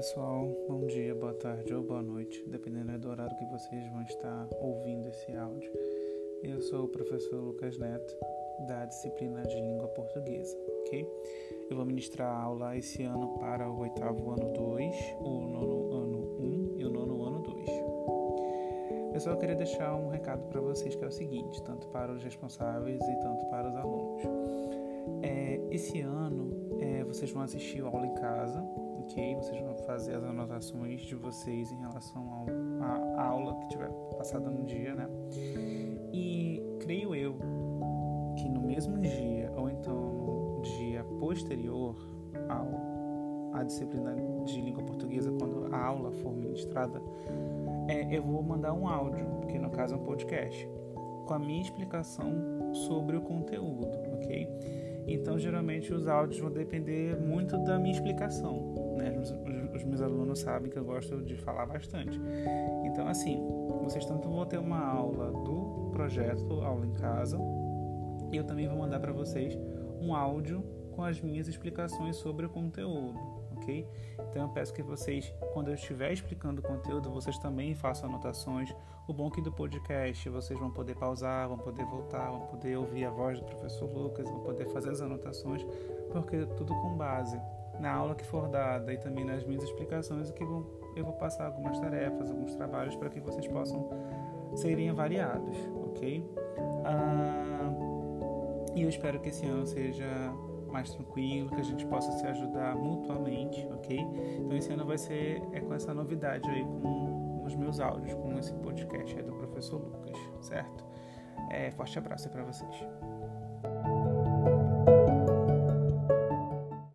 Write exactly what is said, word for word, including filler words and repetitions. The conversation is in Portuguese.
pessoal, bom dia, boa tarde ou boa noite, dependendo do horário que vocês vão estar ouvindo esse áudio. Eu sou o professor Lucas Neto, da disciplina de língua portuguesa, ok? Eu vou ministrar a aula esse ano para o oitavo ano dois, o nono ano um e o nono ano dois. Pessoal, eu queria deixar um recado para vocês que é o seguinte, tanto para os responsáveis e tanto para os alunos. É, esse ano é, vocês vão assistir a aula em casa, ok? Vocês vão fazer as anotações de vocês em relação à aula que tiver passada no dia, né? E creio eu que no mesmo dia, ou então no dia posterior ao, à disciplina de língua portuguesa, quando a aula for ministrada, é, eu vou mandar um áudio, que no caso é um podcast, com a minha explicação sobre o conteúdo, ok? Então, geralmente, os áudios vão depender muito da minha explicação, né? Os, os, os meus alunos sabem que eu gosto de falar bastante. Então, assim, vocês tanto vão ter uma aula do projeto, aula em casa, e eu também vou mandar para vocês um áudio com as minhas explicações sobre o conteúdo, ok? Então, eu peço que vocês, quando eu estiver explicando o conteúdo, vocês também façam anotações. O bom que do podcast vocês vão poder pausar, vão poder voltar, vão poder ouvir a voz do professor Lucas, vão poder fazer as anotações, porque é tudo com base na aula que for dada e também nas minhas explicações, que vão, eu vou passar algumas tarefas, alguns trabalhos para que vocês possam serem avaliados, ok? Ah, e eu espero que esse ano seja mais tranquilo, que a gente possa se ajudar mutuamente, ok? Então esse ano vai ser é com essa novidade aí, com os meus áudios, com esse podcast aí do professor Lucas, certo? É, forte abraço aí pra vocês.